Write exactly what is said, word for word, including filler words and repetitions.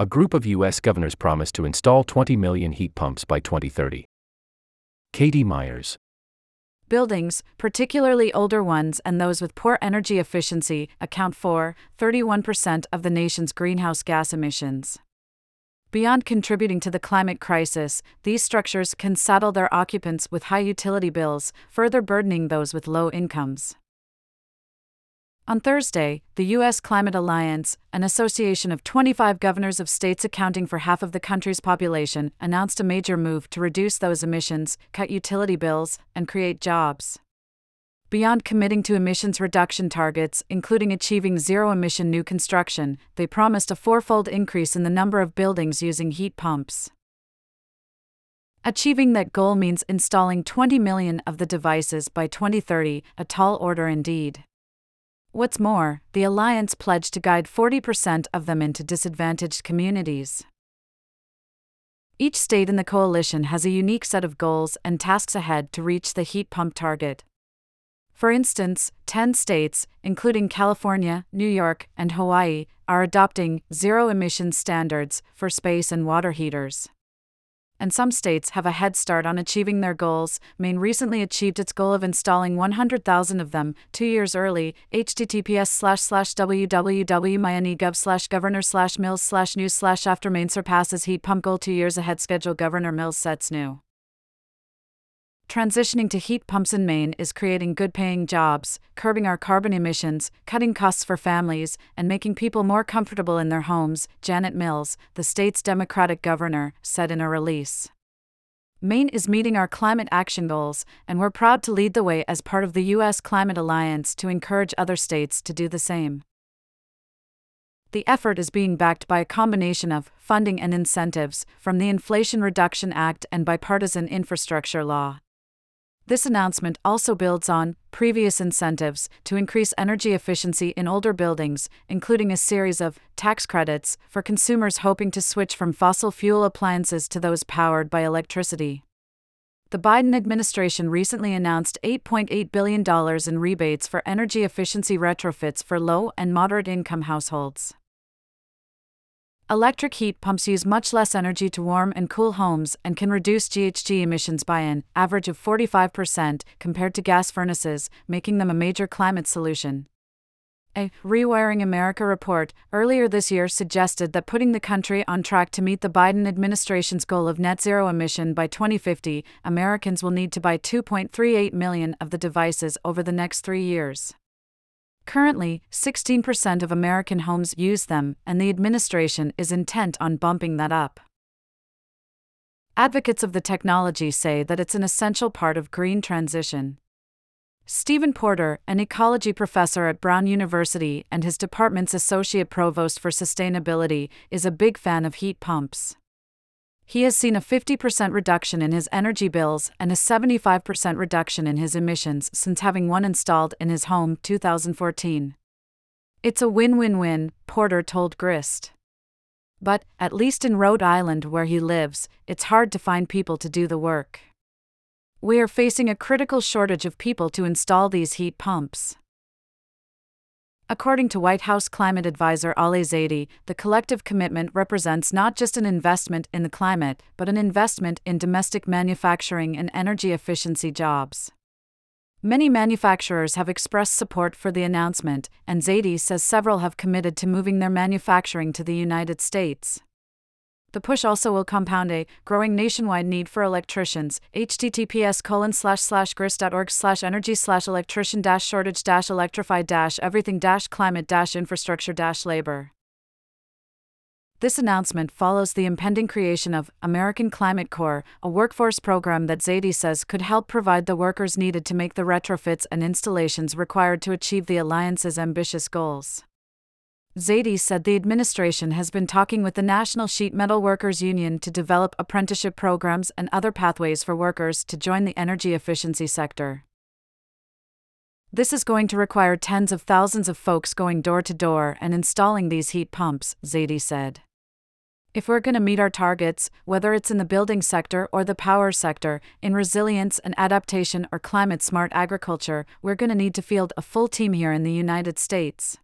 a group of U S governors promised to install twenty million heat pumps by twenty thirty. Katie Myers. Buildings, particularly older ones and those with poor energy efficiency, account for thirty-one percent of the nation's greenhouse gas emissions. Beyond contributing to the climate crisis, these structures can saddle their occupants with high utility bills, further burdening those with low incomes. On Thursday, the U S Climate Alliance, an association of twenty-five governors of states accounting for half of the country's population, announced a major move to reduce those emissions, cut utility bills, and create jobs. Beyond committing to emissions reduction targets, including achieving zero-emission new construction, they promised a four-fold increase in the number of buildings using heat pumps. Achieving that goal means installing twenty million of the devices by twenty thirty, a tall order indeed. What's more, the Alliance pledged to guide forty percent of them into disadvantaged communities. Each state in the coalition has a unique set of goals and tasks ahead to reach the heat pump target. For instance, ten states, including California, New York, and Hawaii, are adopting zero-emission standards for space and water heaters. And some states have a head start on achieving their goals. Maine recently achieved its goal of installing one hundred thousand of them, two years early. H T T P S colon slash slash w w w dot maine dot gov slash governor slash mills slash news slash after Maine surpasses heat pump goal two years ahead schedule, Governor Mills sets new. Transitioning to heat pumps in Maine is creating good-paying jobs, curbing our carbon emissions, cutting costs for families, and making people more comfortable in their homes, Janet Mills, the state's Democratic governor, said in a release. Maine is meeting our climate action goals, and we're proud to lead the way as part of the U S Climate Alliance to encourage other states to do the same. The effort is being backed by a combination of funding and incentives from the Inflation Reduction Act and bipartisan infrastructure law. This announcement also builds on previous incentives to increase energy efficiency in older buildings, including a series of tax credits for consumers hoping to switch from fossil fuel appliances to those powered by electricity. The Biden administration recently announced eight point eight billion dollars in rebates for energy efficiency retrofits for low- and moderate-income households. Electric heat pumps use much less energy to warm and cool homes and can reduce G H G emissions by an average of forty-five percent compared to gas furnaces, making them a major climate solution. A Rewiring America report earlier this year suggested that putting the country on track to meet the Biden administration's goal of net zero emission by twenty fifty, Americans will need to buy two point three eight million of the devices over the next three years. Currently, sixteen percent of American homes use them, and the administration is intent on bumping that up. Advocates of the technology say that it's an essential part of green transition. Stephen Porter, an ecology professor at Brown University and his department's associate provost for sustainability, is a big fan of heat pumps. He has seen a fifty percent reduction in his energy bills and a seventy-five percent reduction in his emissions since having one installed in his home in two thousand fourteen. It's a win-win-win, Porter told Grist. But, at least in Rhode Island where he lives, it's hard to find people to do the work. We are facing a critical shortage of people to install these heat pumps. According to White House climate advisor Ali Zaidi, the collective commitment represents not just an investment in the climate, but an investment in domestic manufacturing and energy efficiency jobs. Many manufacturers have expressed support for the announcement, and Zaidi says several have committed to moving their manufacturing to the United States. The push also will compound a growing nationwide need for electricians. H T T P S colon slash slash grist dot org slash energy slash electrician dash shortage dash electrify dash everything dash climate dash infrastructure dash labor. This announcement follows the impending creation of American Climate Corps, a workforce program that Zaidi says could help provide the workers needed to make the retrofits and installations required to achieve the Alliance's ambitious goals. Zaidi said the administration has been talking with the National Sheet Metal Workers Union to develop apprenticeship programs and other pathways for workers to join the energy efficiency sector. This is going to require tens of thousands of folks going door to door and installing these heat pumps, Zaidi said. If we're going to meet our targets, whether it's in the building sector or the power sector, in resilience and adaptation or climate-smart agriculture, we're going to need to field a full team here in the United States.